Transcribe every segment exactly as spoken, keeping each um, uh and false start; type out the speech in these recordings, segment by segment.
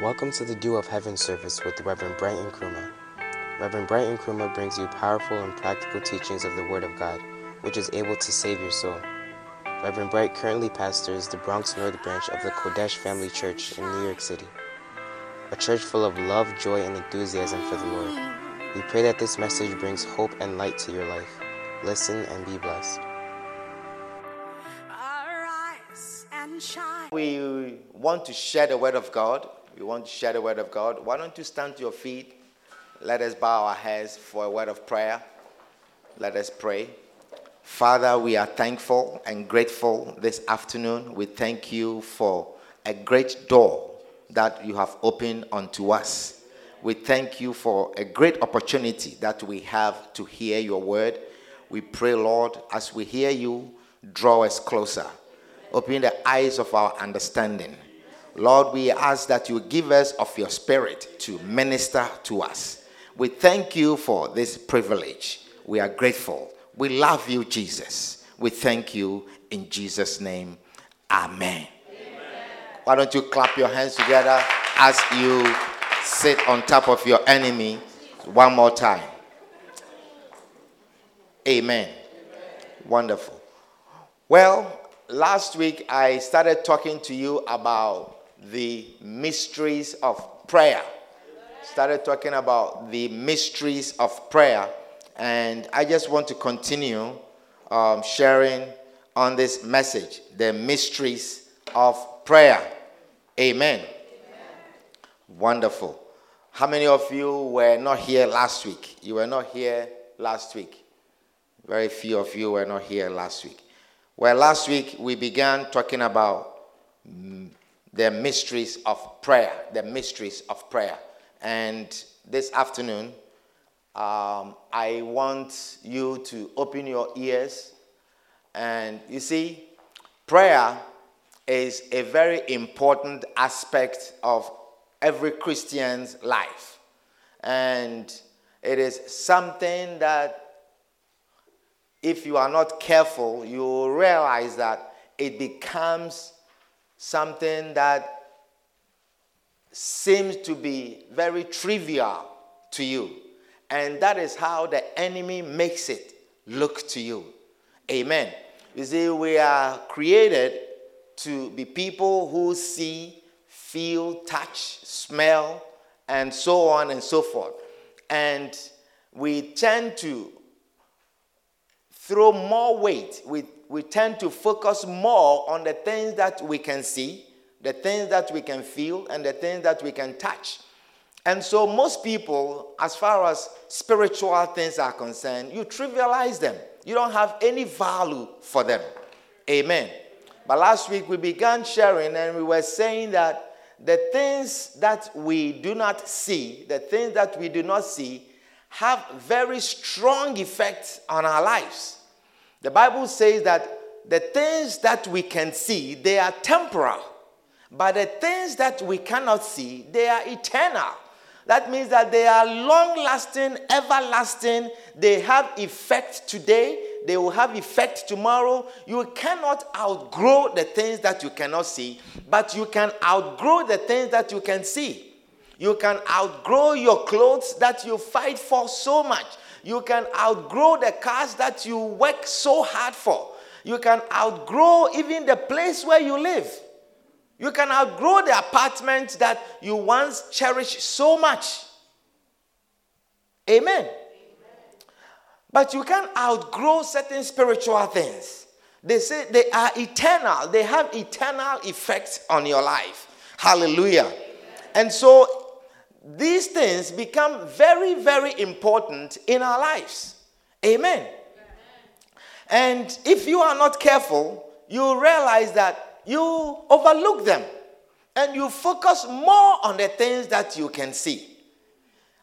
Welcome to the Dew of Heaven service with Reverend Bright Nkrumah. Reverend Bright Nkrumah brings you powerful and practical teachings of the Word of God, which is able to save your soul. Reverend Bright currently pastors the Bronx North Branch of the Kodesh Family Church in New York City, a church full of love, joy, and enthusiasm for the Lord. We pray that this message brings hope and light to your life. Listen and be blessed. Arise and shine. We want to share the Word of God. You want to share the Word of God, why don't you stand to your feet? Let us bow our heads for a word of prayer. Let us pray. Father, we are thankful and grateful this afternoon. We thank you for a great door that you have opened unto us. We thank you for a great opportunity that we have to hear your word. We pray, Lord, as we hear you, draw us closer. Open the eyes of our understanding. Lord, we ask that you give us of your spirit to minister to us. We thank you for this privilege. We are grateful. We love you, Jesus. We thank you in Jesus' name. Amen. Amen. Why don't you clap your hands together as you sit on top of your enemy one more time. Amen. Amen. Wonderful. Well, last week I started talking to you about the mysteries of prayer. Started talking about the mysteries of prayer, and I just want to continue um, sharing on this message, the mysteries of prayer. Amen. Amen. Wonderful. How many of you were not here last week? You were not here last week. Very few of you were not here last week. Well, last week we began talking about the mysteries of prayer, the mysteries of prayer. And this afternoon, um, I want you to open your ears. And you see, prayer is a very important aspect of every Christian's life. And it is something that if you are not careful, you realize that it becomes something that seems to be very trivial to you. And that is how the enemy makes it look to you. Amen. You see, we are created to be people who see, feel, touch, smell, and so on and so forth. And we tend to throw more weight, we, we tend to focus more on the things that we can see, the things that we can feel, and the things that we can touch. And so most people, as far as spiritual things are concerned, you trivialize them. You don't have any value for them. Amen. But last week we began sharing and we were saying that the things that we do not see, the things that we do not see, have very strong effects on our lives. The Bible says that the things that we can see, they are temporal. But the things that we cannot see, they are eternal. That means that they are long-lasting, everlasting. They have effect today. They will have effect tomorrow. You cannot outgrow the things that you cannot see, but you can outgrow the things that you can see. You can outgrow your clothes that you fight for so much. You can outgrow the cars that you work so hard for. You can outgrow even the place where you live. You can outgrow the apartment that you once cherished so much. Amen. Amen. But you can outgrow certain spiritual things. They say they are eternal. They have eternal effects on your life. Hallelujah. And so these things become very, very important in our lives. Amen. Amen. And if you are not careful, you realize that you overlook them and you focus more on the things that you can see.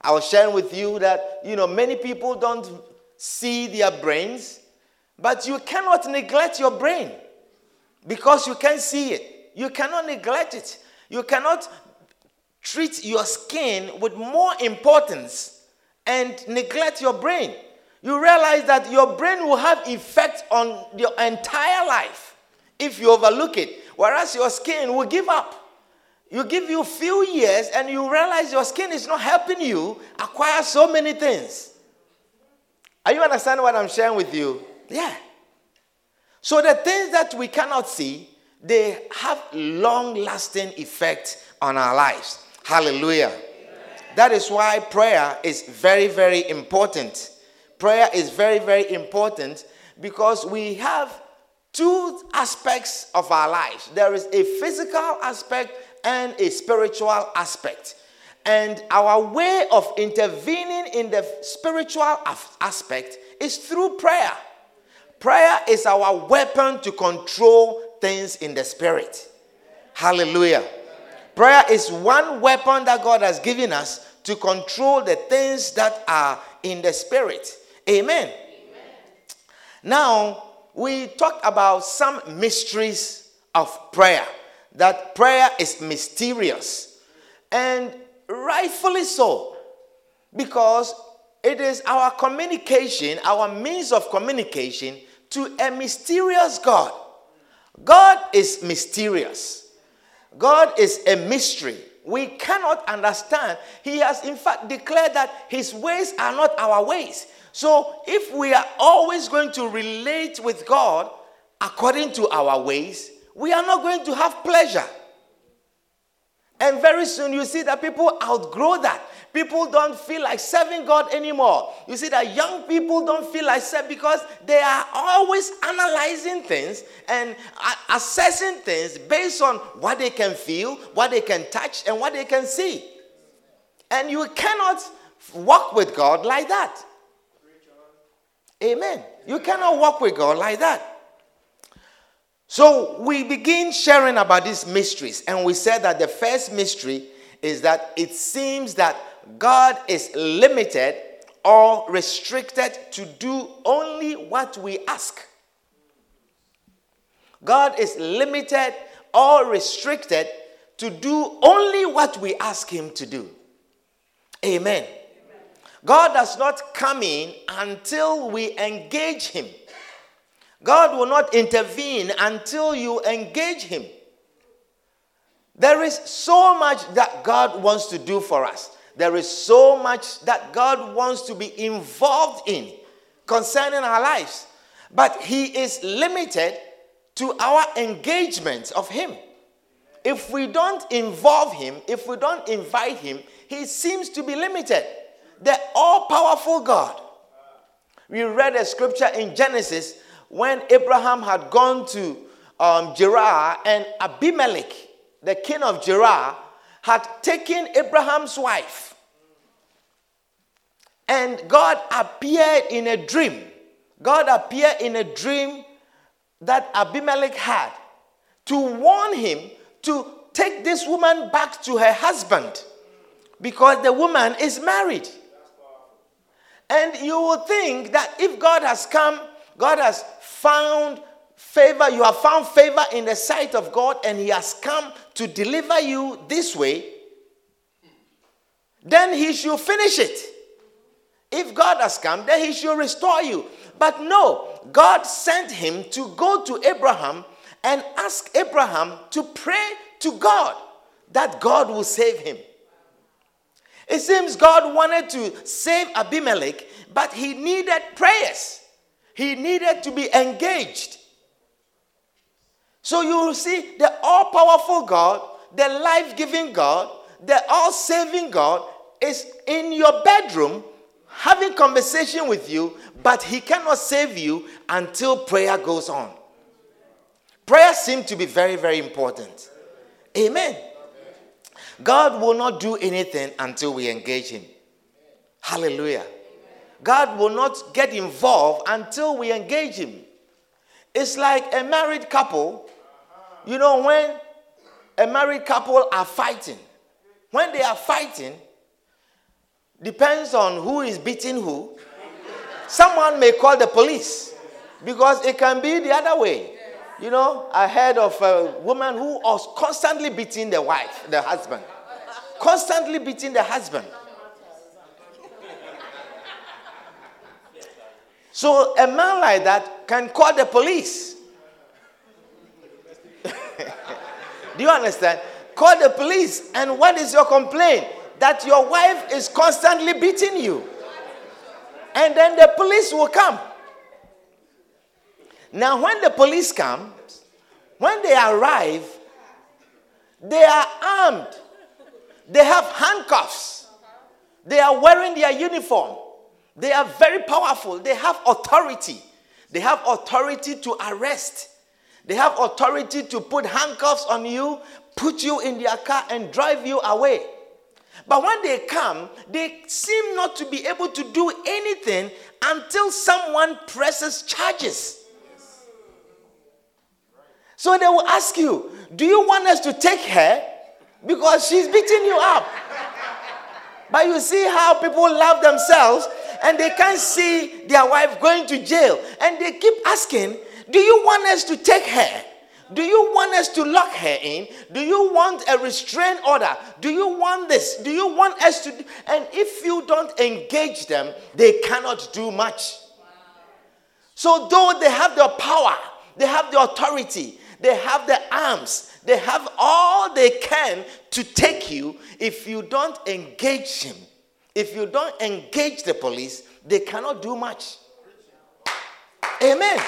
I was sharing with you that, you know, many people don't see their brains, but you cannot neglect your brain because you can see it. You cannot neglect it. You cannot treat your skin with more importance and neglect your brain. You realize that your brain will have effect on your entire life if you overlook it, whereas your skin will give up. You give you a few years and you realize your skin is not helping you acquire so many things. Are you understanding what I'm sharing with you? Yeah. So the things that we cannot see, they have long-lasting effect on our lives. Hallelujah. Amen. That is why prayer is very, very important. Prayer is very, very important because we have two aspects of our lives. There is a physical aspect and a spiritual aspect. And our way of intervening in the spiritual aspect is through prayer. Prayer is our weapon to control things in the spirit. Hallelujah. Prayer is one weapon that God has given us to control the things that are in the spirit. Amen. Amen. Now, we talked about some mysteries of prayer, that prayer is mysterious. And rightfully so, because it is our communication, our means of communication to a mysterious God. God is mysterious. God is a mystery. We cannot understand. He has, in fact, declared that his ways are not our ways. So if we are always going to relate with God according to our ways, we are not going to have pleasure. And very soon you see that people outgrow that. People don't feel like serving God anymore. You see that young people don't feel like serving because they are always analyzing things and assessing things based on what they can feel, what they can touch, and what they can see. And you cannot walk with God like that. Amen. You cannot walk with God like that. So we begin sharing about these mysteries, and we said that the first mystery is that it seems that God is limited or restricted to do only what we ask. God is limited or restricted to do only what we ask him to do. Amen. Amen. God does not come in until we engage him. God will not intervene until you engage him. There is so much that God wants to do for us. There is so much that God wants to be involved in concerning our lives. But he is limited to our engagement of him. If we don't involve him, if we don't invite him, he seems to be limited. The all-powerful God. We read a scripture in Genesis when Abraham had gone to um, Gerar, and Abimelech, the king of Gerar, had taken Abraham's wife. And God appeared in a dream. God appeared in a dream that Abimelech had to warn him to take this woman back to her husband because the woman is married. And you will think that if God has come, God has found favor. You have found favor in the sight of God, and he has come to deliver you this way. Then he should finish it. If God has come, then he should restore you. But no, God sent him to go to Abraham and ask Abraham to pray to God that God will save him. It seems God wanted to save Abimelech, but he needed prayers. He needed to be engaged. So you see, the all-powerful God, the life-giving God, the all-saving God is in your bedroom having conversation with you, but he cannot save you until prayer goes on. Prayer seems to be very, very important. Amen. God will not do anything until we engage him. Hallelujah. God will not get involved until we engage him. It's like a married couple. You know, when a married couple are fighting, when they are fighting, depends on who is beating who. Someone may call the police because it can be the other way. You know, I heard of a woman who was constantly beating the wife, the husband. Constantly beating the husband. So a man like that can call the police. Do you understand? Call the police. And what is your complaint? That your wife is constantly beating you. And then the police will come. Now, when the police come, when they arrive, they are armed. They have handcuffs. They are wearing their uniform. They are very powerful. They have authority. They have authority to arrest. They have authority to put handcuffs on you, put you in their car, and drive you away. But when they come, they seem not to be able to do anything until someone presses charges. So they will ask you, do you want us to take her? Because she's beating you up. But you see how people love themselves and they can't see their wife going to jail. And they keep asking, do you want us to take her? Do you want us to lock her in? Do you want a restraint order? Do you want this? Do you want us to do? And if you don't engage them, they cannot do much. Wow. So though they have the power, they have the authority, they have the arms, they have all they can to take you. If you don't engage him, if you don't engage the police, they cannot do much. Amen.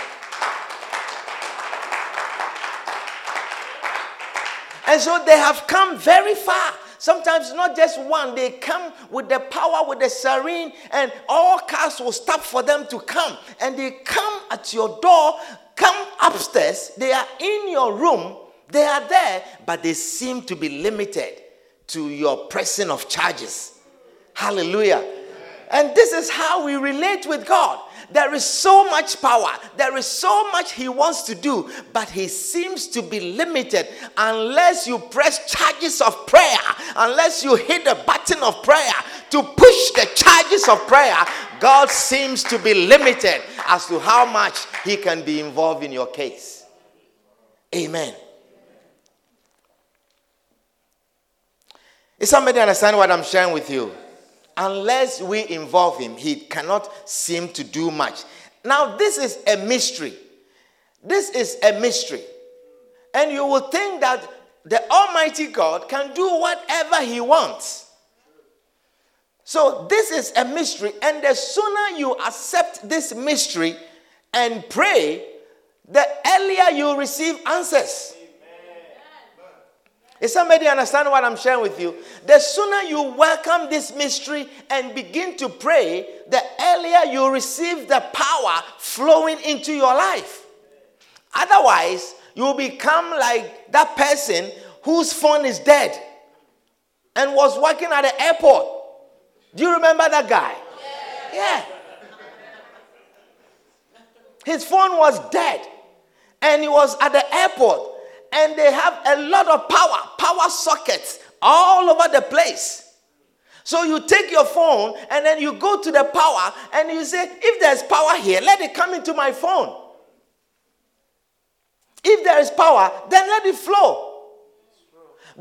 And so they have come very far. Sometimes not just one. They come with the power, with the siren, and all cars will stop for them to come. And they come at your door, come upstairs. They are in your room. They are there, but they seem to be limited to your pressing of charges. Hallelujah. And this is how we relate with God. There is so much power. There is so much he wants to do, but he seems to be limited unless you press charges of prayer, unless you hit the button of prayer to push the charges of prayer. God seems to be limited as to how much he can be involved in your case. Amen. Is somebody understand what I'm sharing with you? Unless we involve him, he cannot seem to do much. Now, this is a mystery. This is a mystery. And you will think that the Almighty God can do whatever he wants. So this is a mystery. And the sooner you accept this mystery and pray, the earlier you receive answers. Is somebody understand what I'm sharing with you? The sooner you welcome this mystery and begin to pray, the earlier you receive the power flowing into your life. Otherwise, you'll become like that person whose phone is dead and was working at the airport. Do you remember that guy? Yeah. yeah. His phone was dead and he was at the airport. And they have a lot of power, power sockets all over the place. So you take your phone and then you go to the power and you say, if there's power here, let it come into my phone. If there is power, then let it flow.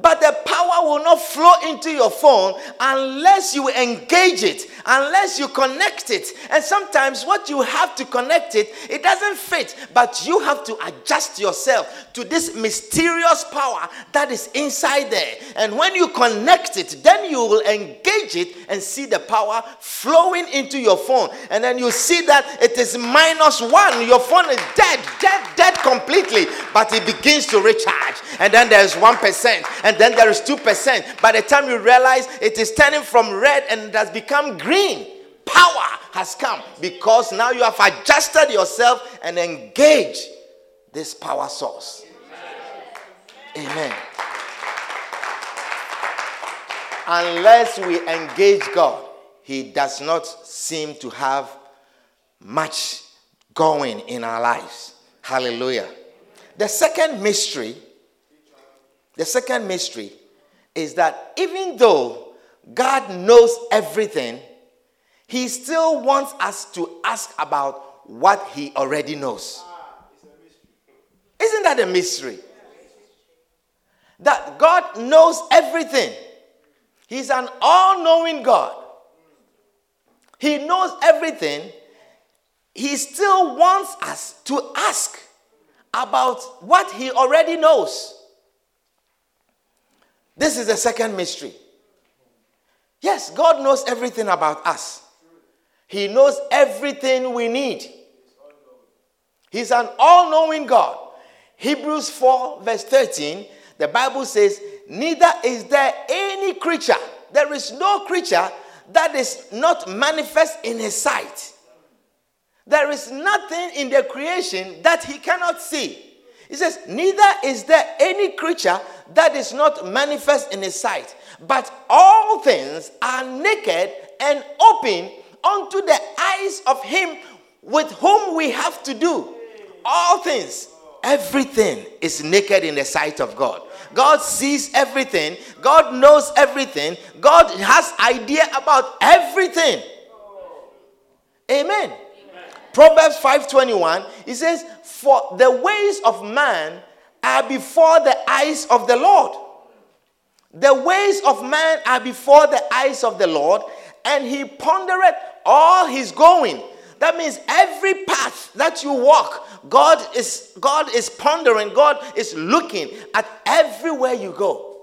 But the power will not flow into your phone unless you engage it, unless you connect it. And sometimes what you have to connect it, it doesn't fit, but you have to adjust yourself to this mysterious power that is inside there. And when you connect it, then you will engage it and see the power flowing into your phone. And then you see that it is minus one. Your phone is dead, dead, dead completely, but it begins to recharge. And then there's one percent. And then there is two percent. By the time you realize it is turning from red and it has become green, power has come because now you have adjusted yourself and engage this power source. Amen. Amen. Unless we engage God, he does not seem to have much going in our lives. Hallelujah. The second mystery The second mystery is that even though God knows everything, he still wants us to ask about what he already knows. Isn't that a mystery? That God knows everything. He's an all-knowing God. He knows everything. He still wants us to ask about what he already knows. This is the second mystery. Yes, God knows everything about us. He knows everything we need. He's an all-knowing God. Hebrews four verse thirteen, the Bible says, neither is there any creature, there is no creature that is not manifest in his sight. There is nothing in the creation that he cannot see. He says, neither is there any creature that is not manifest in his sight, but all things are naked and open unto the eyes of him with whom we have to do. All things, everything is naked in the sight of God. God sees everything. God knows everything. God has idea about everything. Amen. Proverbs five twenty-one, it says, for the ways of man are before the eyes of the Lord. The ways of man are before the eyes of the Lord, and he pondereth all his going. That means every path that you walk, God is, God is pondering, God is looking at everywhere you go.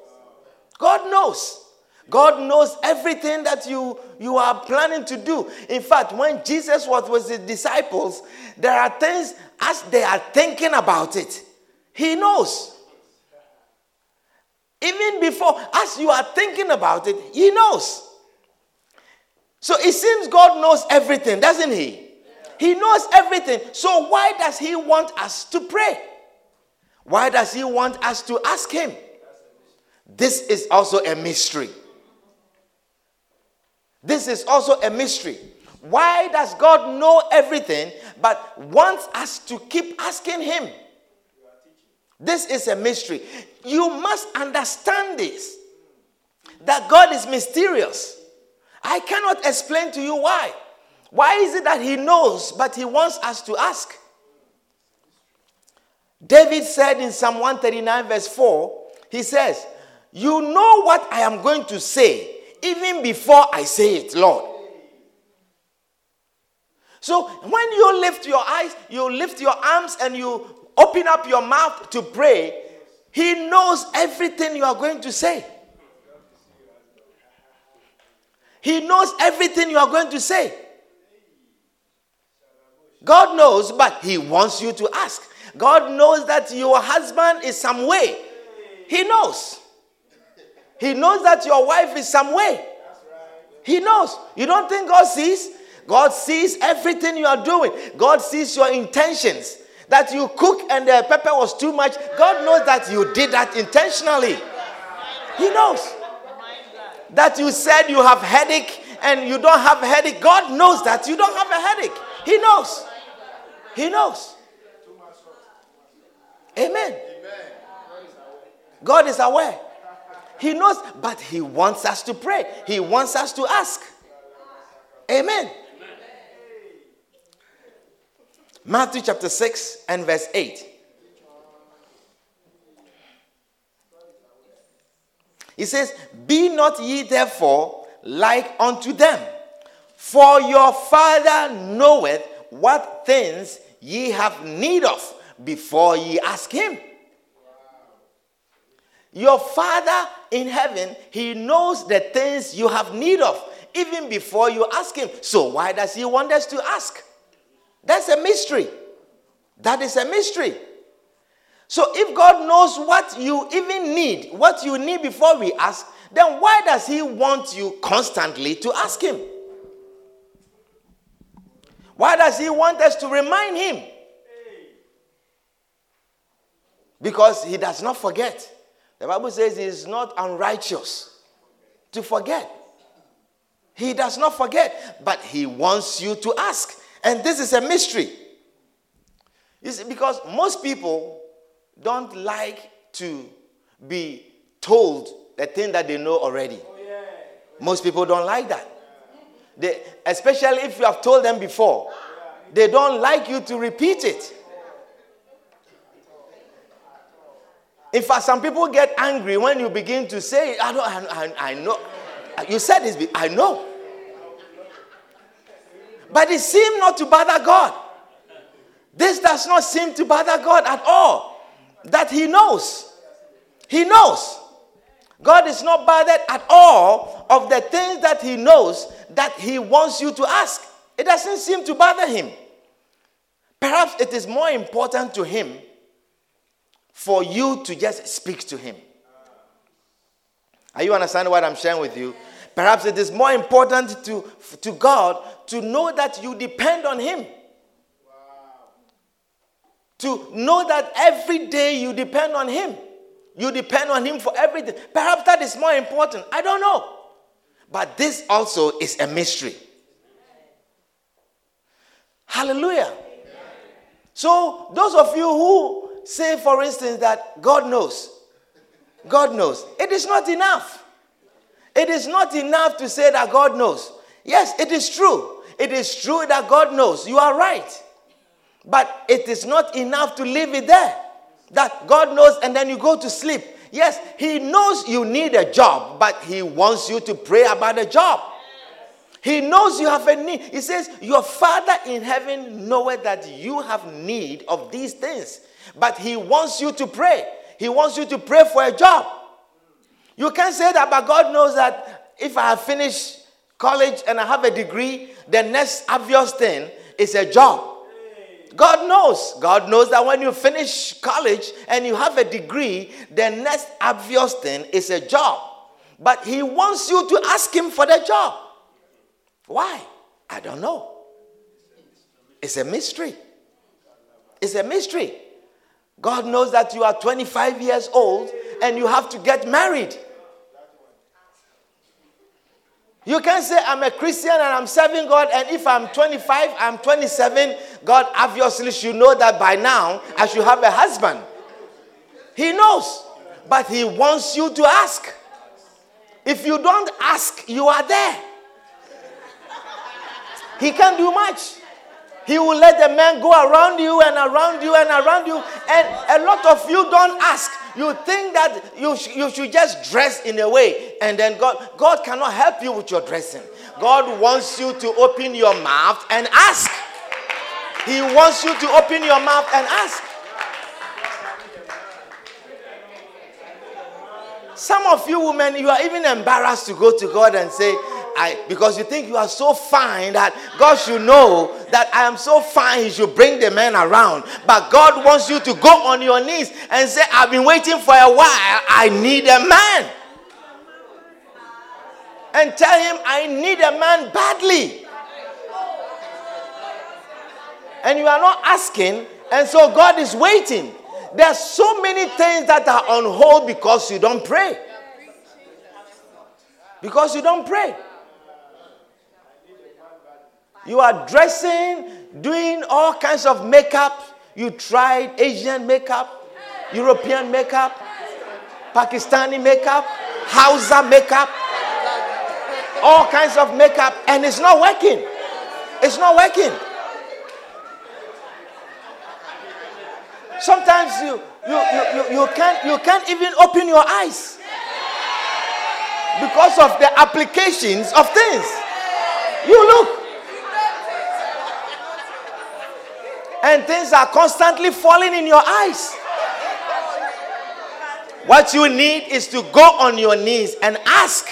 God knows. God knows everything that you, you are planning to do. In fact, when Jesus was with his disciples, there are things as they are thinking about it. He knows. Even before, as you are thinking about it, he knows. So it seems God knows everything, doesn't he? He knows everything. So why does he want us to pray? Why does he want us to ask him? This is also a mystery. This is also a mystery. Why does God know everything but wants us to keep asking him? This is a mystery. You must understand this, that God is mysterious. I cannot explain to you why. Why is it that he knows but he wants us to ask? David said in Psalm one thirty-nine verse four, he says, you know what I am going to say even before I say it, Lord. So when you lift your eyes, you lift your arms and you open up your mouth to pray, he knows everything you are going to say. He knows everything you are going to say. God knows, but he wants you to ask. God knows that your husband is some way. He knows. He knows that your wife is some way. He knows. You don't think God sees? God sees everything you are doing. God sees your intentions. That you cook and the pepper was too much. God knows that you did that intentionally. He knows. That you said you have headache and you don't have headache. God knows that you don't have a headache. He knows. He knows. Amen. God is aware. He knows, but he wants us to pray. He wants us to ask. Amen. Amen. Matthew chapter six and verse eight. It says, be not ye therefore like unto them, for your Father knoweth what things ye have need of before ye ask him. Your Father in heaven, he knows the things you have need of, even before you ask him. So why does he want us to ask? That's a mystery. That is a mystery. So if God knows what you even need, what you need before we ask, then why does he want you constantly to ask him? Why does he want us to remind him? Because he does not forget. The Bible says he is not unrighteous to forget. He does not forget, but he wants you to ask. And this is a mystery. You see, because most people don't like to be told the thing that they know already. Most people don't like that. They, especially if you have told them before, they don't like you to repeat it. In fact, some people get angry when you begin to say, I, don't, I, I, I know. You said this, I know. But it seemed not to bother God. This does not seem to bother God at all. That he knows. He knows. God is not bothered at all of the things that he knows that he wants you to ask. It doesn't seem to bother him. Perhaps it is more important to him for you to just speak to him. Are you understanding what I'm sharing with you? Perhaps it is more important to, to God to know that you depend on him. Wow. To know that every day you depend on him. You depend on him for everything. Perhaps that is more important. I don't know. But this also is a mystery. Hallelujah. Amen. So those of you who say, for instance, that God knows. God knows. It is not enough. It is not enough to say that God knows. Yes, it is true. It is true that God knows. You are right. But it is not enough to leave it there. That God knows and then you go to sleep. Yes, he knows you need a job, but he wants you to pray about a job. He knows you have a need. He says, your Father in heaven knoweth that you have need of these things. But he wants you to pray. He wants you to pray for a job. You can't say that, but God knows that if I finish college and I have a degree, the next obvious thing is a job. God knows. God knows that when you finish college and you have a degree, the next obvious thing is a job. But he wants you to ask him for the job. Why? I don't know. It's a mystery. It's a mystery. God knows that you are twenty-five years old and you have to get married. You can say, I'm a Christian and I'm serving God, and if I'm twenty-five, I'm twenty-seven, God obviously should know that by now I should have a husband. He knows, but he wants you to ask. If you don't ask, you are there. He can't do much. He will let the man go around you and around you and around you. And a lot of you don't ask. You think that you, sh- you should just dress in a way. And then God, God cannot help you with your dressing. God wants you to open your mouth and ask. He wants you to open your mouth and ask. Some of you women, you are even embarrassed to go to God and say, I, because you think you are so fine that God should know that I am so fine, he should bring the men around. But God wants you to go on your knees and say, I've been waiting for a while. I need a man. And tell him, I need a man badly. And you are not asking, and so God is waiting. There are so many things that are on hold because you don't pray. Because you don't pray. You are dressing, doing all kinds of makeup. You tried Asian makeup, European makeup, Pakistani makeup, Hausa makeup, all kinds of makeup, and it's not working. It's not working. Sometimes you you you, you, you can't you can't even open your eyes because of the applications of things. You look. And things are constantly falling in your eyes. What you need is to go on your knees and ask.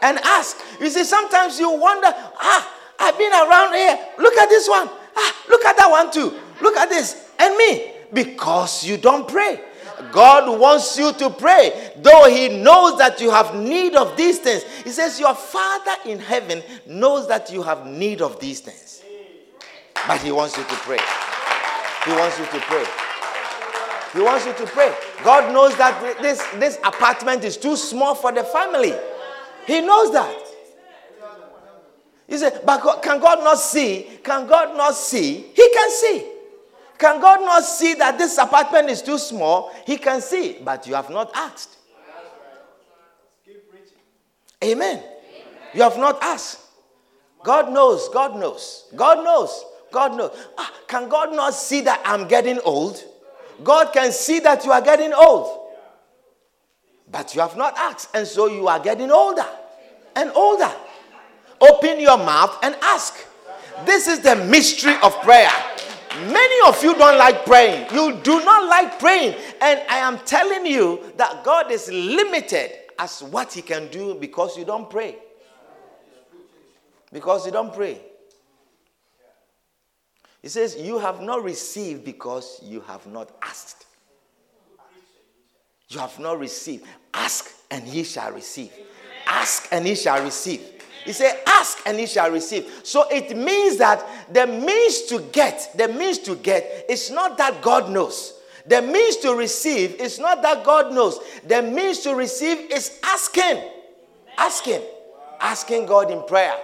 And ask. You see, sometimes you wonder, ah, I've been around here. Look at this one. Ah, look at that one too. Look at this. And me. Because you don't pray. God wants you to pray, though he knows that you have need of these things. He says, your Father in heaven knows that you have need of these things. But he wants you to pray. He wants you to pray. He wants you to pray. God knows that this, this apartment is too small for the family. He knows that. You say, but God, can God not see? Can God not see? He can see. Can God not see that this apartment is too small? He can see, but you have not asked. Amen. You have not asked. God knows. God knows. God knows. God knows. Ah, can God not see that I'm getting old? God can see that you are getting old. But you have not asked, and so you are getting older and older. Open your mouth and ask. This is the mystery of prayer. Many of you don't like praying. You do not like praying. And I am telling you that God is limited as what he can do because you don't pray. Because you don't pray. He says, you have not received because you have not asked. You have not received. Ask and ye shall receive. Ask and ye shall receive. He said, ask and ye shall receive. So it means that the means to get, the means to get, it's not that God knows. The means to receive, it's not that God knows. The means to receive is asking. Asking. Asking God in prayer.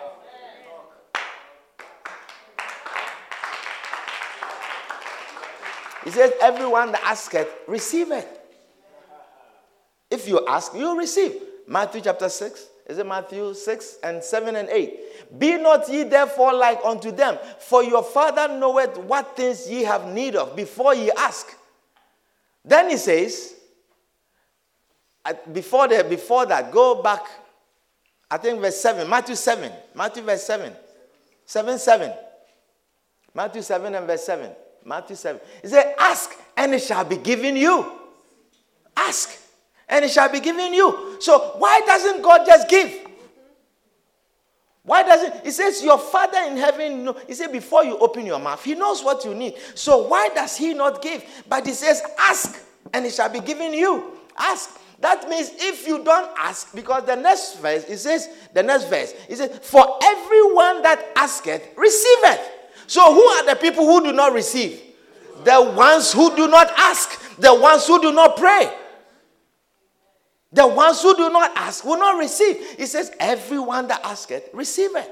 He says, everyone that asketh, receiveth. If you ask, you'll receive. Matthew chapter six. Is it Matthew six and seven and eight? Be not ye therefore like unto them, for your Father knoweth what things ye have need of before ye ask. Then he says, before, the, before that, go back, I think verse seven, Matthew seven, Matthew verse seven, seven, seven, Matthew seven and verse seven, Matthew seven. He said, ask and it shall be given you. Ask. And it shall be given you. So why doesn't God just give? Why doesn't? He says your Father in heaven knows. He said before you open your mouth, he knows what you need. So why does he not give? But he says ask and it shall be given you. Ask. That means if you don't ask, because the next verse, it says, the next verse, it says, for everyone that asketh, receiveth. So who are the people who do not receive? The ones who do not ask. The ones who do not pray. The ones who do not ask will not receive. He says, everyone that asketh, receiveth.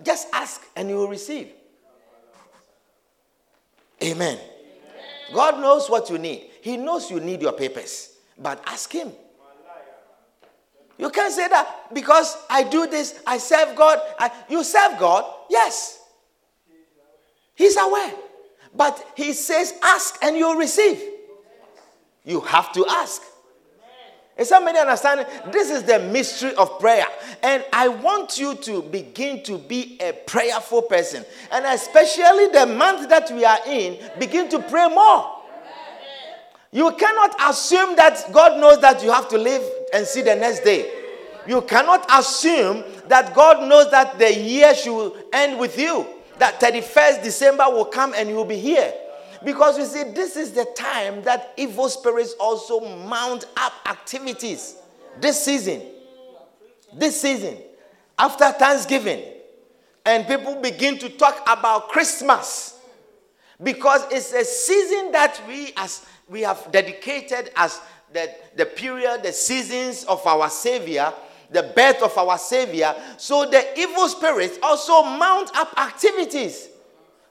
Just ask and you will receive. Amen. Amen. God knows what you need. He knows you need your papers. But ask him. You can't say that because I do this, I serve God. I, you serve God? Yes. He's aware. But he says, ask and you'll receive. You have to ask. Is somebody understanding? This is the mystery of prayer. And I want you to begin to be a prayerful person. And especially the month that we are in, begin to pray more. You cannot assume that God knows that you have to live and see the next day. You cannot assume that God knows that the year should end with you. That thirty-first of December will come and you will be here. Because you see, this is the time that evil spirits also mount up activities. This season. This season. After Thanksgiving. And people begin to talk about Christmas. Because it's a season that we as we have dedicated as the, the period, the seasons of our Savior, the birth of our Savior. So the evil spirits also mount up activities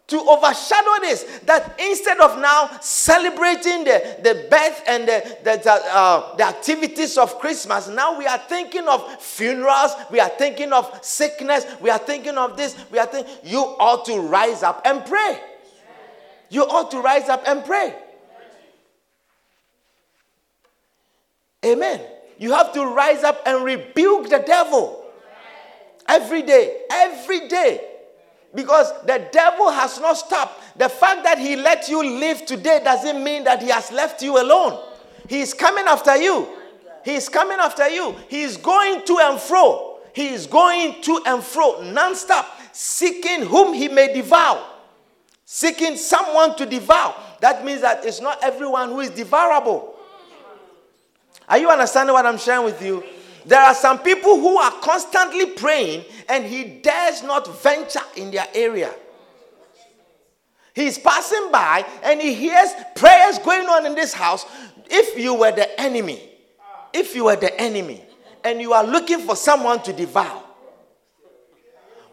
to overshadow this, that instead of now celebrating the, the birth and the, the, the, uh, the activities of Christmas, now we are thinking of funerals, we are thinking of sickness, we are thinking of this, we are thinking, you ought to rise up and pray. You ought to rise up and pray. Amen. You have to rise up and rebuke the devil. Every day, every day. Because the devil has not stopped. The fact that he let you live today doesn't mean that he has left you alone. He is coming after you. He is coming after you. He is going to and fro. He is going to and fro non-stop, seeking whom he may devour. Seeking someone to devour. That means that it's not everyone who is devourable. Are you understanding what I'm sharing with you? There are some people who are constantly praying and he dares not venture in their area. He's passing by and he hears prayers going on in this house. If you were the enemy, if you were the enemy and you are looking for someone to devour,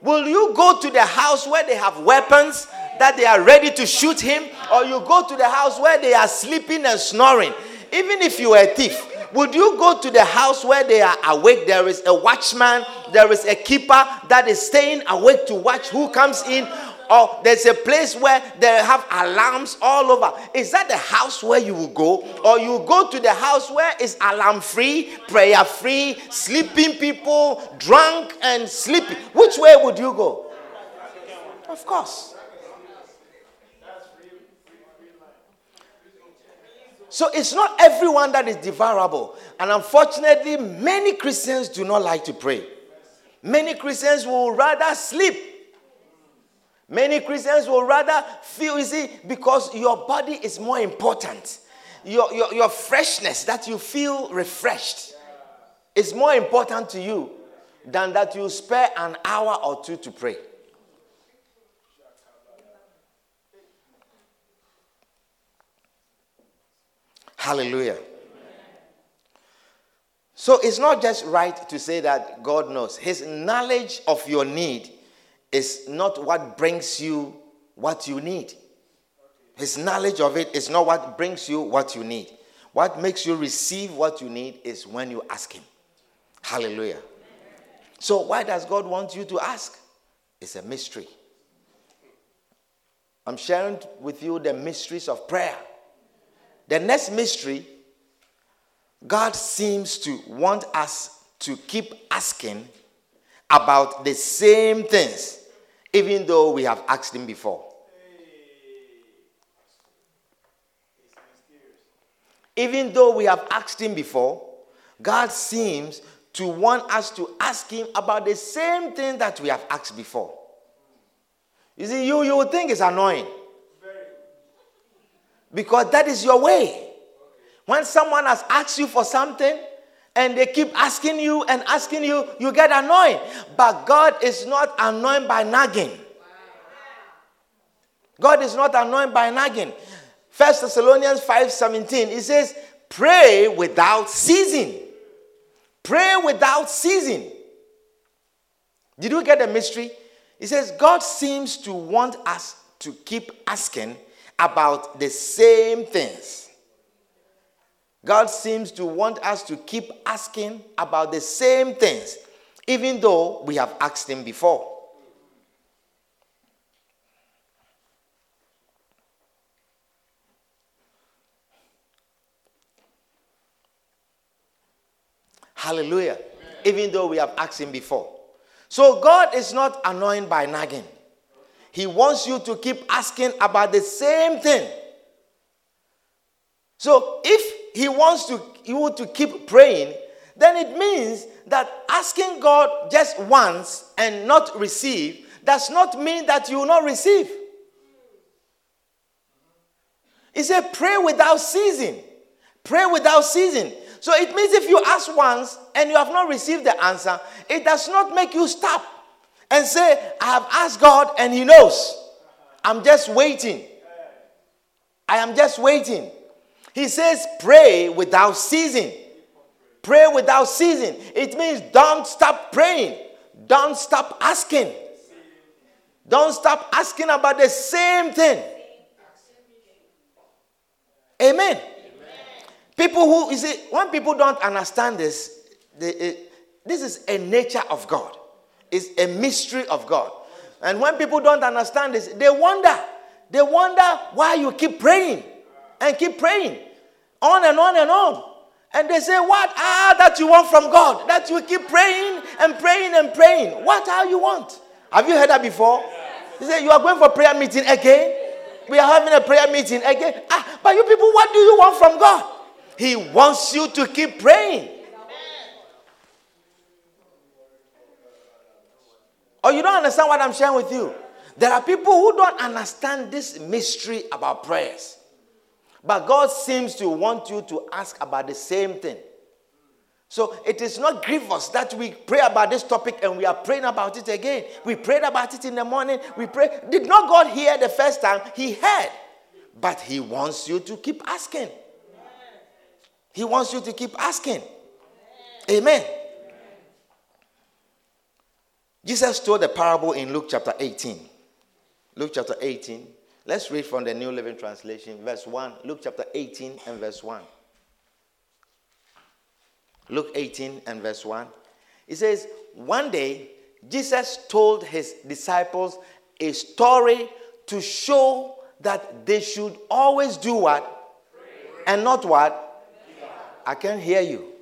will you go to the house where they have weapons that they are ready to shoot him, or you go to the house where they are sleeping and snoring? Even if you were a thief, would you go to the house where they are awake? There is a watchman, there is a keeper that is staying awake to watch who comes in, or there's a place where they have alarms all over. Is that the house where you will go? Or you go to the house where it's alarm free, prayer free, sleeping people, drunk and sleepy? Which way would you go? Of course. So it's not everyone that is desirable. And unfortunately, many Christians do not like to pray. Many Christians will rather sleep. Many Christians will rather feel easy because your body is more important. Your, your, your freshness, that you feel refreshed, is more important to you than that you spare an hour or two to pray. Hallelujah. Amen. So it's not just right to say that God knows. His knowledge of your need is not what brings you what you need. His knowledge of it is not what brings you what you need. What makes you receive what you need is when you ask him. Hallelujah. Amen. So why does God want you to ask? It's a mystery. I'm sharing with you the mysteries of prayer. The next mystery, God seems to want us to keep asking about the same things, even though we have asked him before. Even though we have asked him before, God seems to want us to ask him about the same thing that we have asked before. You see, you, you would think it's annoying. Because that is your way. When someone has asked you for something and they keep asking you and asking you, you get annoyed. But God is not annoyed by nagging. God is not annoyed by nagging. First Thessalonians five seventeen, it says, pray without ceasing. Pray without ceasing. Did you get the mystery? It says, God seems to want us to keep asking about the same things. God seems to want us to keep asking about the same things, even though we have asked him before. Hallelujah. Amen. Even though we have asked him before. So God is not annoyed by nagging. He wants you to keep asking about the same thing. So if he wants to, you to keep praying, then it means that asking God just once and not receive does not mean that you will not receive. He said pray without ceasing. Pray without ceasing. So it means if you ask once and you have not received the answer, it does not make you stop and say, I have asked God and he knows. I'm just waiting. I am just waiting. He says, pray without ceasing. Pray without ceasing. It means don't stop praying. Don't stop asking. Don't stop asking about the same thing. Amen. Amen. People who, you see, when people don't understand this, they, it, this is a nature of God. It's a mystery of God. And when people don't understand this, they wonder. They wonder why you keep praying and keep praying on and on and on. And they say, what are that you want from God? That you keep praying and praying and praying. What are you want? Have you heard that before? They say, you are going for prayer meeting again? We are having a prayer meeting again. Ah, but you people, what do you want from God? He wants you to keep praying. Or you don't understand what I'm sharing with you. There are people who don't understand this mystery about prayers. But God seems to want you to ask about the same thing. So it is not grievous that we pray about this topic and we are praying about it again. We prayed about it in the morning. We pray. Did not God hear the first time? He heard. But he wants you to keep asking. He wants you to keep asking. Amen. Jesus told the parable in Luke chapter eighteen. Luke chapter eighteen. Let's read from the New Living Translation, verse one. Luke chapter eighteen and verse one. Luke eighteen and verse one. It says, one day, Jesus told his disciples a story to show that they should always do what? Pray. And not what? Give up. I can't hear you.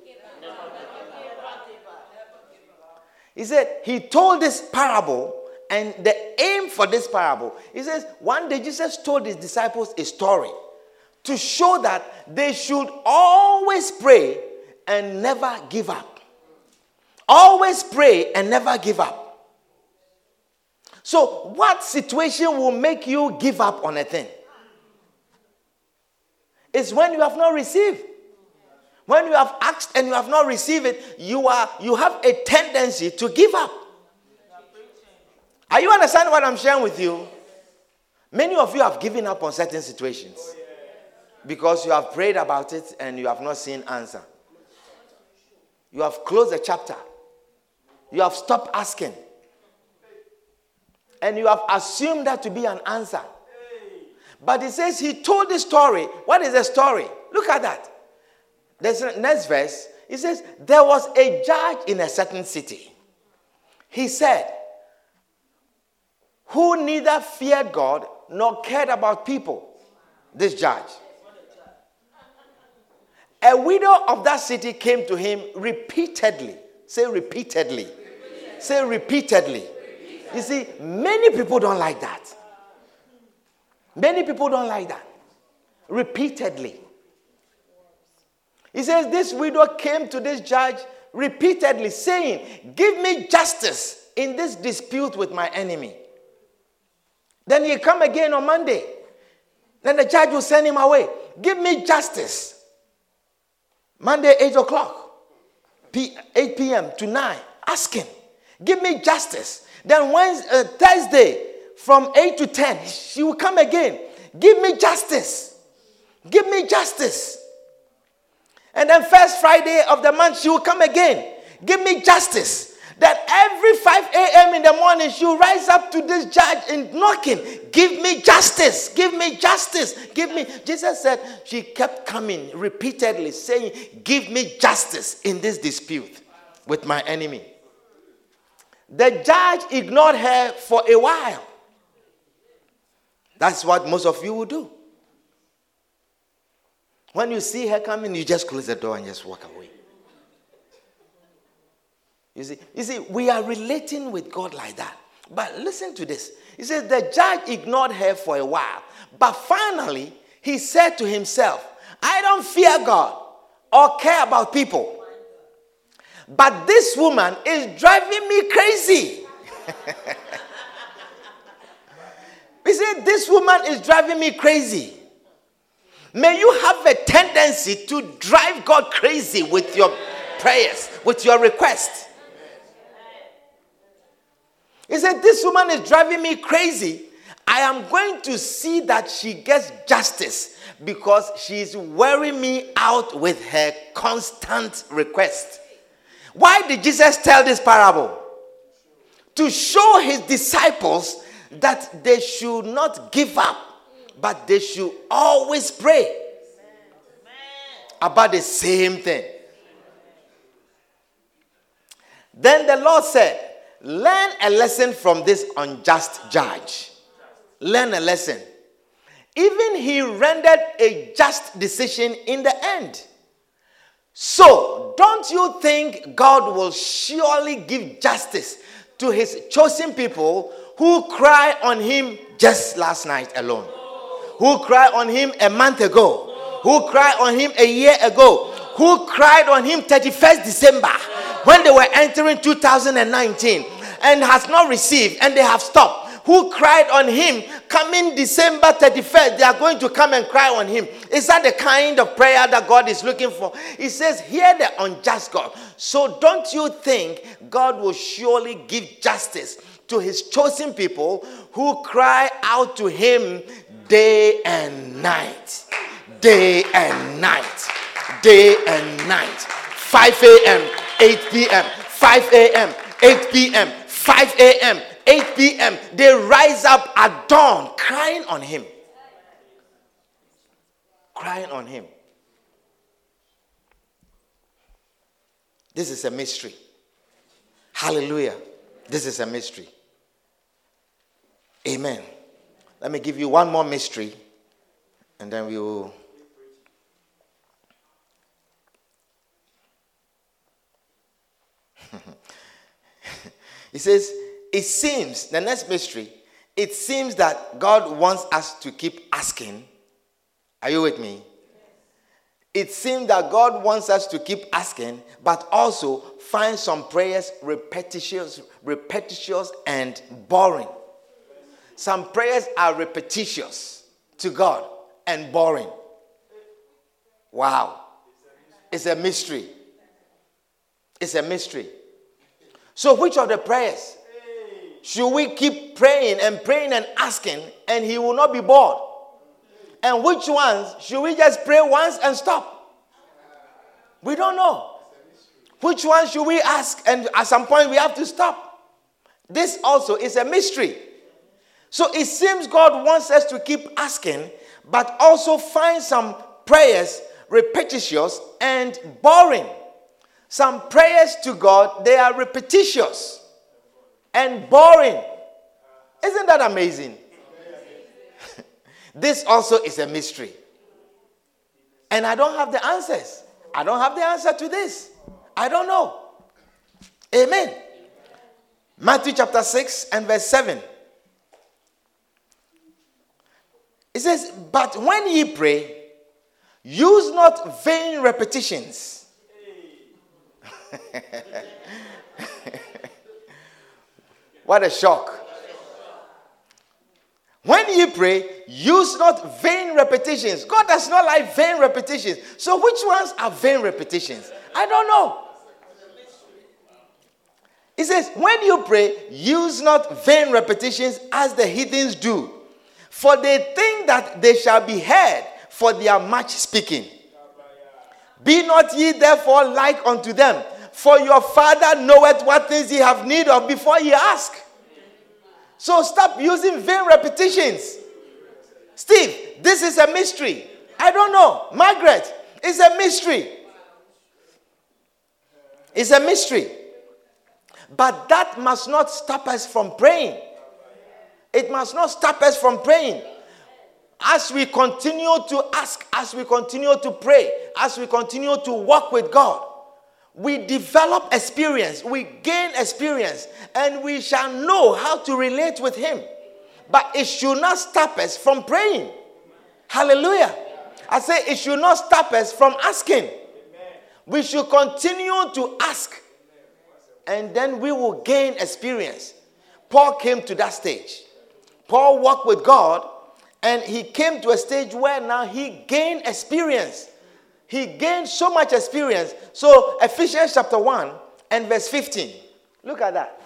He said, he told this parable, and the aim for this parable, he says, one day Jesus told his disciples a story to show that they should always pray and never give up. Always pray and never give up. So, what situation will make you give up on a thing? It's when you have not received. When you have asked and you have not received it, you are you have a tendency to give up. Are you understanding what I'm sharing with you? Many of you have given up on certain situations because you have prayed about it and you have not seen answer. You have closed a chapter. You have stopped asking. And you have assumed that to be an answer. But it says he told the story. What is the story? Look at that. There's a next verse. It says, there was a judge in a certain city. He said, who neither feared God nor cared about people. This judge. A widow of that city came to him repeatedly. Say repeatedly. Repeatedly. Say repeatedly. Repeatedly. You see, many people don't like that. Many people don't like that. Repeatedly. He says, this widow came to this judge repeatedly saying, give me justice in this dispute with my enemy. Then he'll come again on Monday. Then the judge will send him away. Give me justice. Monday, eight o'clock, eight p.m. to nine. Ask him. Give me justice. Then Wednesday, uh, Thursday, from eight to ten, she will come again. Give me justice. Give me justice. And then first Friday of the month, she will come again. Give me justice. That every five a.m. in the morning, she will rise up to this judge and knocking. Give me justice. Give me justice. Give me. Jesus said she kept coming repeatedly saying, give me justice in this dispute with my enemy. The judge ignored her for a while. That's what most of you will do. When you see her coming, you just close the door and just walk away. You see, you see, we are relating with God like that. But listen to this. He says, the judge ignored her for a while. But finally, he said to himself, I don't fear God or care about people. But this woman is driving me crazy. He said, this woman is driving me crazy. May you have a tendency to drive God crazy with your prayers, with your requests. He said, this woman is driving me crazy. I am going to see that she gets justice because she is wearing me out with her constant request. Why did Jesus tell this parable? To show his disciples that they should not give up, but they should always pray. Amen. About the same thing. Amen. Then the Lord said, learn a lesson from this unjust judge. Learn a lesson. Even he rendered a just decision in the end. So, don't you think God will surely give justice to his chosen people who cry on him just last night alone? Who cried on him a month ago? Who cried on him a year ago? Who cried on him thirty-first December when they were entering two thousand nineteen and has not received and they have stopped? Who cried on him coming December thirty-first? They are going to come and cry on him. Is that the kind of prayer that God is looking for? He says, hear the unjust God. So don't you think God will surely give justice to his chosen people who cry out to him day and night, day and night, day and night, five a.m., eight p.m., five a.m., eight p.m., five a.m., eight p.m., they rise up at dawn crying on him, crying on him. This is a mystery. Hallelujah. This is a mystery. Amen. Let me give you one more mystery, and then we will. It says, it seems, the next mystery, it seems that God wants us to keep asking Are you with me? It seems that God wants us to keep asking, but also find some prayers repetitious, repetitious and boring. Some prayers are repetitious to God and boring. Wow. It's a mystery. It's a mystery. So which of the prayers should we keep praying and praying and asking, and he will not be bored? And which ones should we just pray once and stop? We don't know. Which one should we ask? And at some point we have to stop. This also is a mystery. So it seems God wants us to keep asking, but also find some prayers repetitious and boring. Some prayers to God, they are repetitious and boring. Isn't that amazing? This also is a mystery. And I don't have the answers. I don't have the answer to this. I don't know. Amen. Matthew chapter six and verse seven. It says, but when ye pray, use not vain repetitions. What a shock. When ye pray, use not vain repetitions. God does not like vain repetitions. So which ones are vain repetitions? I don't know. It says, when you pray, use not vain repetitions as the heathens do. For they think that they shall be heard for their much speaking. Be not ye therefore like unto them. For your Father knoweth what things ye have need of before ye ask. So stop using vain repetitions. Steve, this is a mystery. I don't know. Margaret, it's a mystery. It's a mystery. But that must not stop us from praying. It must not stop us from praying. As we continue to ask, as we continue to pray, as we continue to walk with God, we develop experience, we gain experience, and we shall know how to relate with him. But it should not stop us from praying. Hallelujah. I say it should not stop us from asking. We should continue to ask, and then we will gain experience. Paul came to that stage. Paul walked with God, and he came to a stage where now he gained experience. He gained so much experience. So Ephesians chapter one and verse fifteen. Look at that.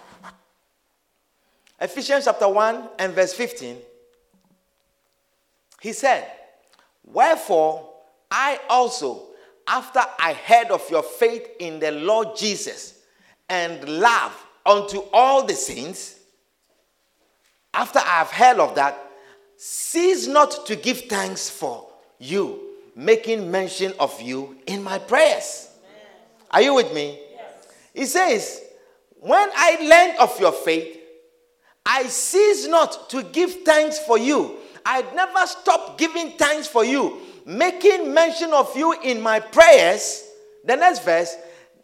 Ephesians chapter one and verse fifteen. He said, wherefore I also, after I heard of your faith in the Lord Jesus and love unto all the saints, after I have heard of that, cease not to give thanks for you, making mention of you in my prayers. Amen. Are you with me? Yes. He says, when I learned of your faith, I cease not to give thanks for you. I never stopped giving thanks for you, making mention of you in my prayers. The next verse,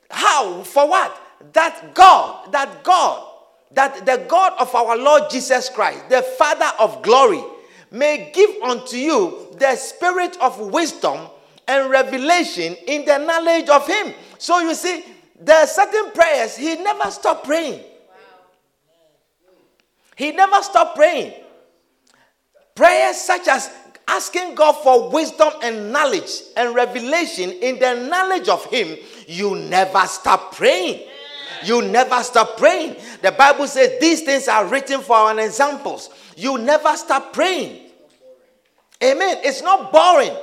how? For what? That God, that God, that the God of our Lord Jesus Christ, the Father of glory, may give unto you the spirit of wisdom and revelation in the knowledge of him. So you see, there are certain prayers he never stopped praying. Wow. He never stopped praying. Prayers such as asking God for wisdom and knowledge and revelation in the knowledge of him, you never stop praying. You never stop praying. The Bible says these things are written for our examples. You never stop praying. Amen. It's not boring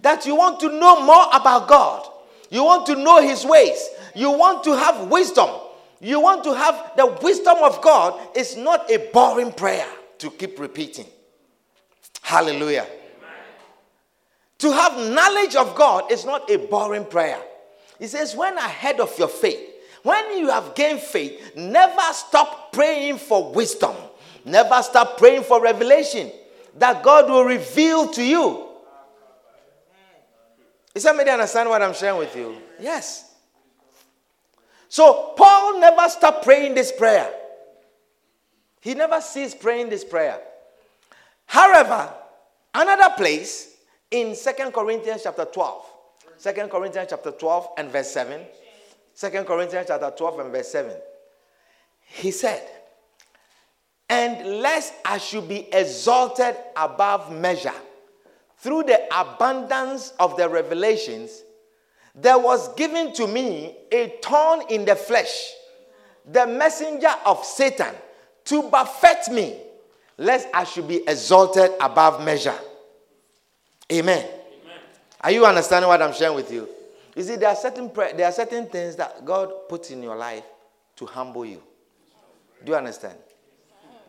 that you want to know more about God. You want to know his ways. You want to have wisdom. You want to have the wisdom of God. It's not a boring prayer to keep repeating. Hallelujah. Amen. To have knowledge of God is not a boring prayer. It says, when I heard of your faith, when you have gained faith, never stop praying for wisdom. Never stop praying for revelation that God will reveal to you. Is somebody understand what I'm sharing with you? Yes. So Paul never stopped praying this prayer. He never ceased praying this prayer. However, another place in Second Corinthians chapter twelve. Second Corinthians chapter twelve and verse seven. Second Corinthians chapter twelve and verse seven. He said, and lest I should be exalted above measure through the abundance of the revelations, there was given to me a thorn in the flesh, the messenger of Satan, to buffet me, lest I should be exalted above measure. Amen. Amen. Are you understanding what I'm sharing with you? You see, there are certain pra- there are certain things that God puts in your life to humble you. Do you understand?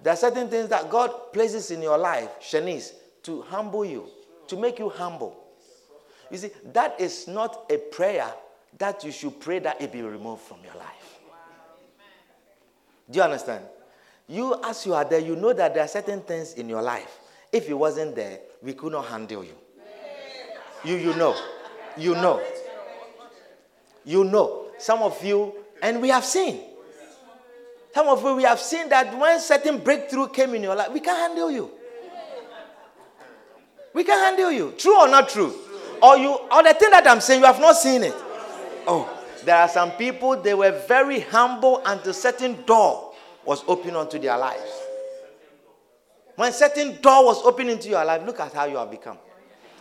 There are certain things that God places in your life, Shanice, to humble you, to make you humble. You see, that is not a prayer that you should pray that it be removed from your life. Wow. Do you understand? You, as you are there, you know that there are certain things in your life. If you wasn't there, we could not handle you. You, you know. You know. You know. Some of you, and we have seen. Some of you, we have seen that when certain breakthrough came in your life, we can't handle you. We can't handle you. True or not true? Or you, or the thing that I'm saying, you have not seen it. Oh, there are some people, they were very humble until certain door was opened onto their lives. When certain door was opened into your life, look at how you have become.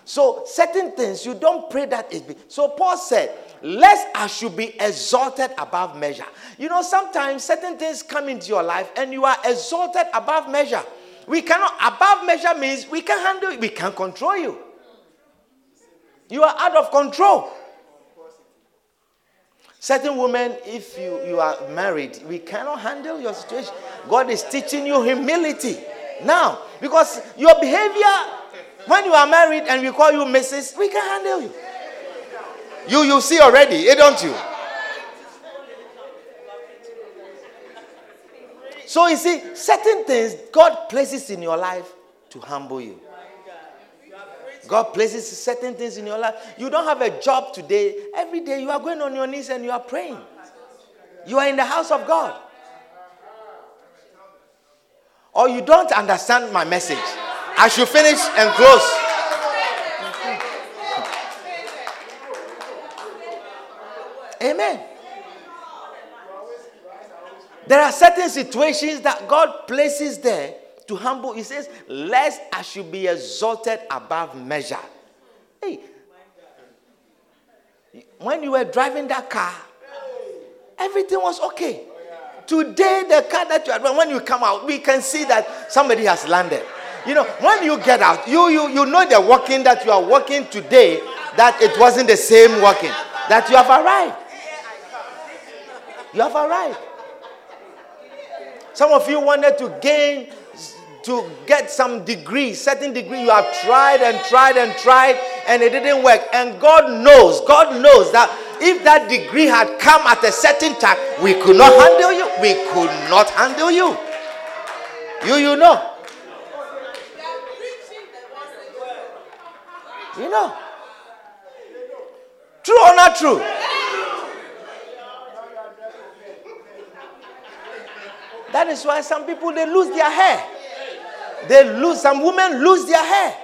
So certain things, you don't pray that it be. So Paul said, lest I should be exalted above measure. You know, sometimes certain things come into your life and you are exalted above measure. We cannot, above measure means we can't handle it. We can't control you. You are out of control. Certain women, if you, you are married, we cannot handle your situation. God is teaching you humility now. Because your behavior, when you are married and we call you Missus, we can't handle you. You you see already, eh, don't you? So you see, certain things God places in your life to humble you. God places certain things in your life. You don't have a job today. Every day you are going on your knees and you are praying. You are in the house of God. Or you don't understand my message. I should finish and close. Amen. There are certain situations that God places there to humble. He says, lest I should be exalted above measure. Hey. When you were driving that car, everything was okay. Today, the car that you had, when you come out, we can see that somebody has landed. You know, when you get out, you you you know the walking that you are walking today, that it wasn't the same walking. That you have arrived. You have arrived. Some of you wanted to gain, to get some degree, certain degree. You have tried and tried and tried, and it didn't work. And God knows, God knows that if that degree had come at a certain time, we could not handle you. We could not handle you. You, you know. You know. True or not true? That is why some people, they lose their hair. They lose, some women lose their hair.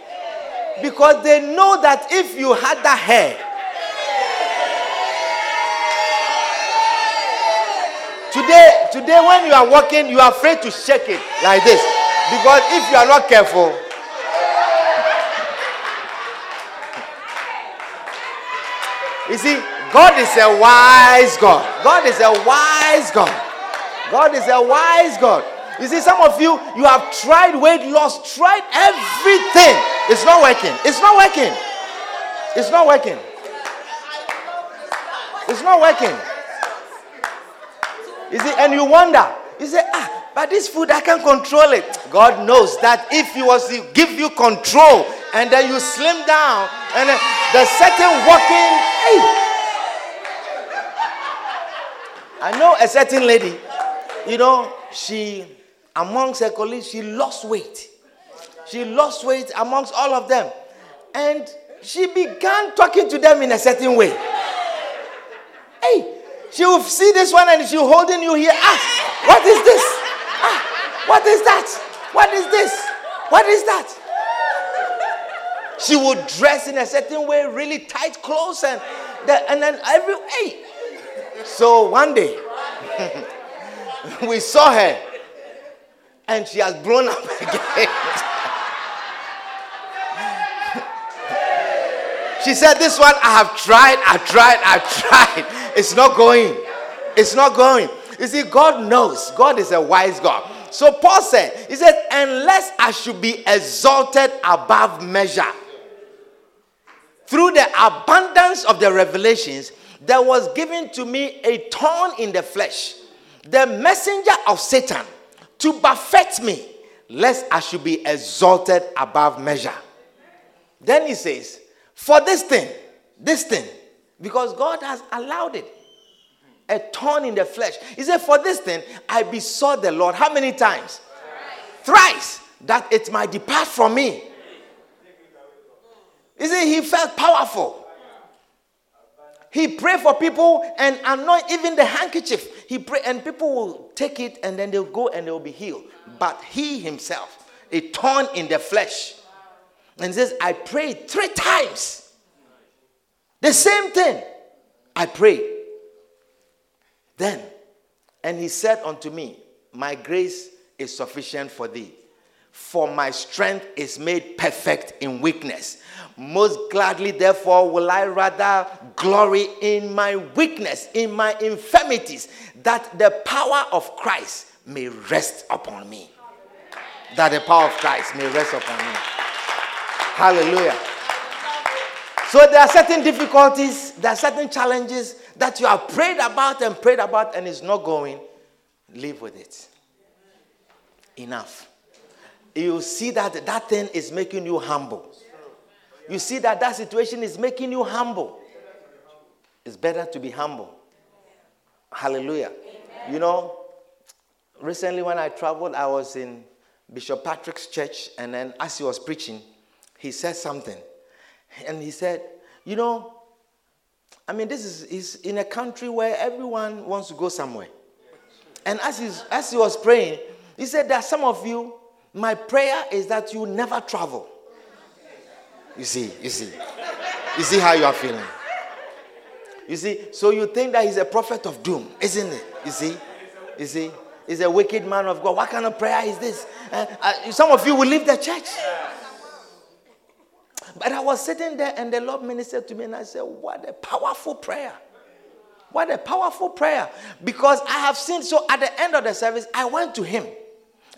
Because they know that if you had that hair, today, today when you are walking, you are afraid to shake it like this. Because if you are not careful, you see, God is a wise God. God is a wise God. God is a wise God. You see, some of you, you have tried weight loss, tried everything. It's not working. It's not working. It's not working. It's not working. You see, and you wonder. You say, ah, but this food, I can't control it. God knows that if He was to give you control and then you slim down and then the certain walking, hey. I know a certain lady. You know, she, amongst her colleagues, she lost weight. She lost weight amongst all of them. And she began talking to them in a certain way. Hey, she will see this one and she's holding you here. Ah, what is this? Ah, what is that? What is this? What is that? She would dress in a certain way, really tight clothes, and that, and then every hey. So one day we saw her, and she has blown up again. She said, "This one I have tried, I tried, I tried. It's not going. It's not going." You see, God knows. God is a wise God. So Paul said, he said, unless I should be exalted above measure. Through the abundance of the revelations, there was given to me a thorn in the flesh, the messenger of Satan, to buffet me, lest I should be exalted above measure. Then he says, for this thing, this thing, because God has allowed it, a thorn in the flesh. He said, for this thing, I besought the Lord. How many times? Thrice. Thrice. That it might depart from me. You see, he felt powerful. He prayed for people and anoint even the handkerchief. He prayed and people will take it and then they'll go and they'll be healed. But he himself, a thorn in the flesh. And he says, I prayed three times. The same thing. I prayed. Then, and he said unto me, my grace is sufficient for thee, for my strength is made perfect in weakness. Most gladly, therefore, will I rather glory in my weakness, in my infirmities, that the power of Christ may rest upon me. That the power of Christ may rest upon me. Hallelujah. So there are certain difficulties, there are certain challenges that you have prayed about and prayed about and it's not going. Live with it. Enough. You see that that thing is making you humble. You see that that situation is making you humble. It's better to be humble. Hallelujah. Amen. You know, recently when I traveled, I was in Bishop Patrick's church, and then as he was preaching, he said something. And he said, you know, I mean, this is, is in a country where everyone wants to go somewhere. And as, he's, as he was praying, he said that some of you, my prayer is that you never travel. You see, you see. You see how you are feeling. You see, so you think that he's a prophet of doom, isn't it? You see, you see. He's a wicked man of God. What kind of prayer is this? Uh, uh, some of you will leave the church. But I was sitting there and the Lord ministered to me and I said, what a powerful prayer. What a powerful prayer. Because I have seen, so at the end of the service, I went to him.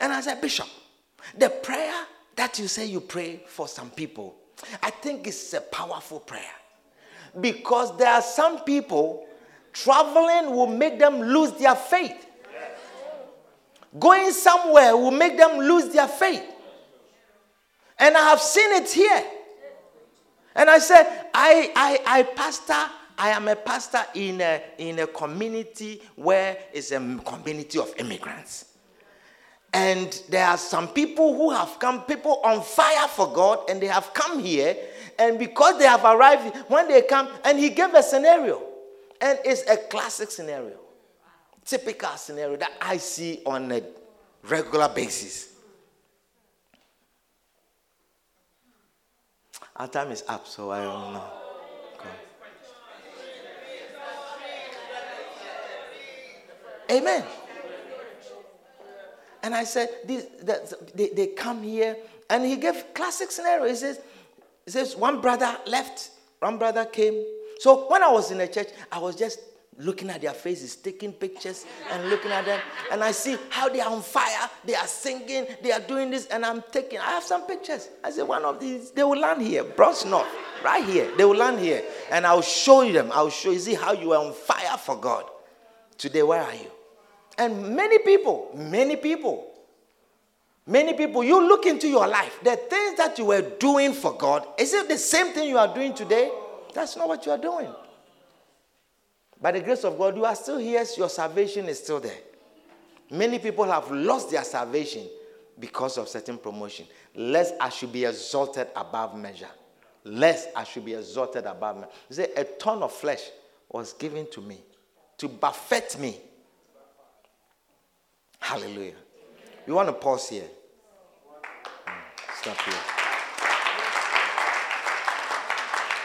And I said, Bishop, the prayer that you say you pray for some people, I think it's a powerful prayer. Because there are some people, traveling will make them lose their faith. Going somewhere will make them lose their faith. And I have seen it here. And I said, I, I, I pastor, I am a pastor in a, in a community where it's a community of immigrants. And there are some people who have come, people on fire for God, and they have come here. And because they have arrived, when they come, and he gave a scenario. And it's a classic scenario, typical scenario that I see on a regular basis. Our time is up, so I don't know. Amen. And I said, these, the, they, they come here, and he gave classic scenario. He says, he says, one brother left, one brother came. So when I was in the church, I was just looking at their faces, taking pictures and looking at them, and I see how they are on fire, they are singing, they are doing this, and I'm taking, I have some pictures. I said, one of these, they will land here, Bronx North, right here, they will land here, and I'll show you them, I'll show you, see how you are on fire for God. Today, where are you? And many people, many people, many people, you look into your life, the things that you were doing for God, is it the same thing you are doing today? That's not what you are doing. By the grace of God, you are still here. Your salvation is still there. Many people have lost their salvation because of certain promotion. Lest I should be exalted above measure. Lest I should be exalted above measure. You say, a ton of flesh was given to me to buffet me. Hallelujah. You want to pause here? Stop here.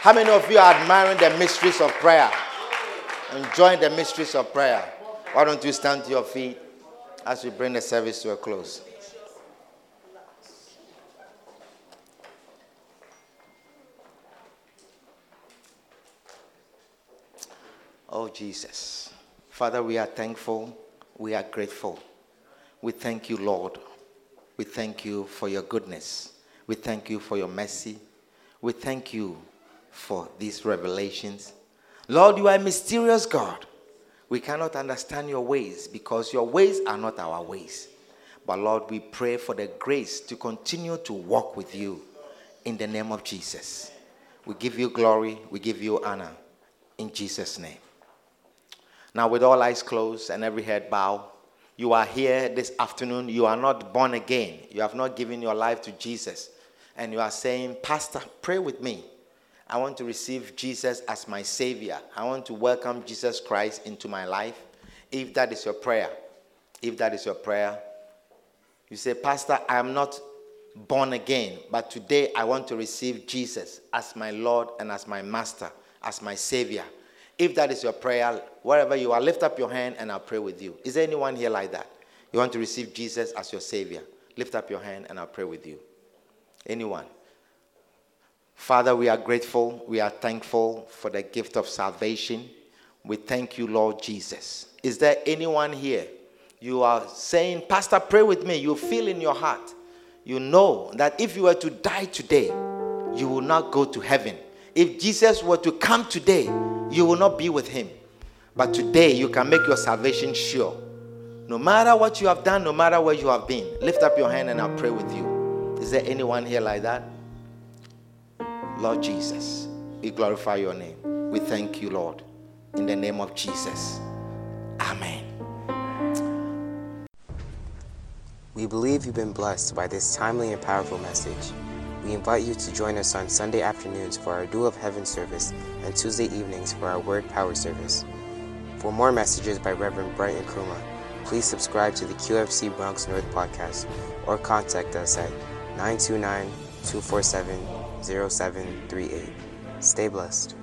How many of you are admiring the mysteries of prayer? Enjoying the mysteries of prayer? Why don't you stand to your feet as we bring the service to a close? Oh, Jesus. Father, we are thankful. We are grateful. We thank you, Lord. We thank you for your goodness. We thank you for your mercy. We thank you for these revelations. Lord, you are a mysterious God. We cannot understand your ways because your ways are not our ways. But Lord, we pray for the grace to continue to walk with you in the name of Jesus. We give you glory. We give you honor. In Jesus' name. Now, with all eyes closed and every head bowed, you are here this afternoon. You are not born again. You have not given your life to Jesus. And you are saying, Pastor, pray with me. I want to receive Jesus as my Savior. I want to welcome Jesus Christ into my life. If that is your prayer, if that is your prayer, you say, Pastor, I am not born again, but today I want to receive Jesus as my Lord and as my Master, as my Savior. If that is your prayer, wherever you are, lift up your hand and I'll pray with you. Is there anyone here like that? You want to receive Jesus as your Savior? Lift up your hand and I'll pray with you. Anyone? Father, we are grateful. We are thankful for the gift of salvation. We thank you, Lord Jesus. Is there anyone here? You are saying, Pastor, pray with me. You feel in your heart. You know that if you were to die today, you will not go to heaven. If Jesus were to come today, you will not be with him. But today, you can make your salvation sure. No matter what you have done, no matter where you have been, lift up your hand and I'll pray with you. Is there anyone here like that? Lord Jesus, we glorify your name. We thank you, Lord. In the name of Jesus. Amen. We believe you've been blessed by this timely and powerful message. We invite you to join us on Sunday afternoons for our Dew of Heaven service and Tuesday evenings for our Word Power service. For more messages by Reverend Bright Nkrumah, please subscribe to the Q F C Bronx North podcast or contact us at nine two nine, two four seven, zero seven three eight. Stay blessed.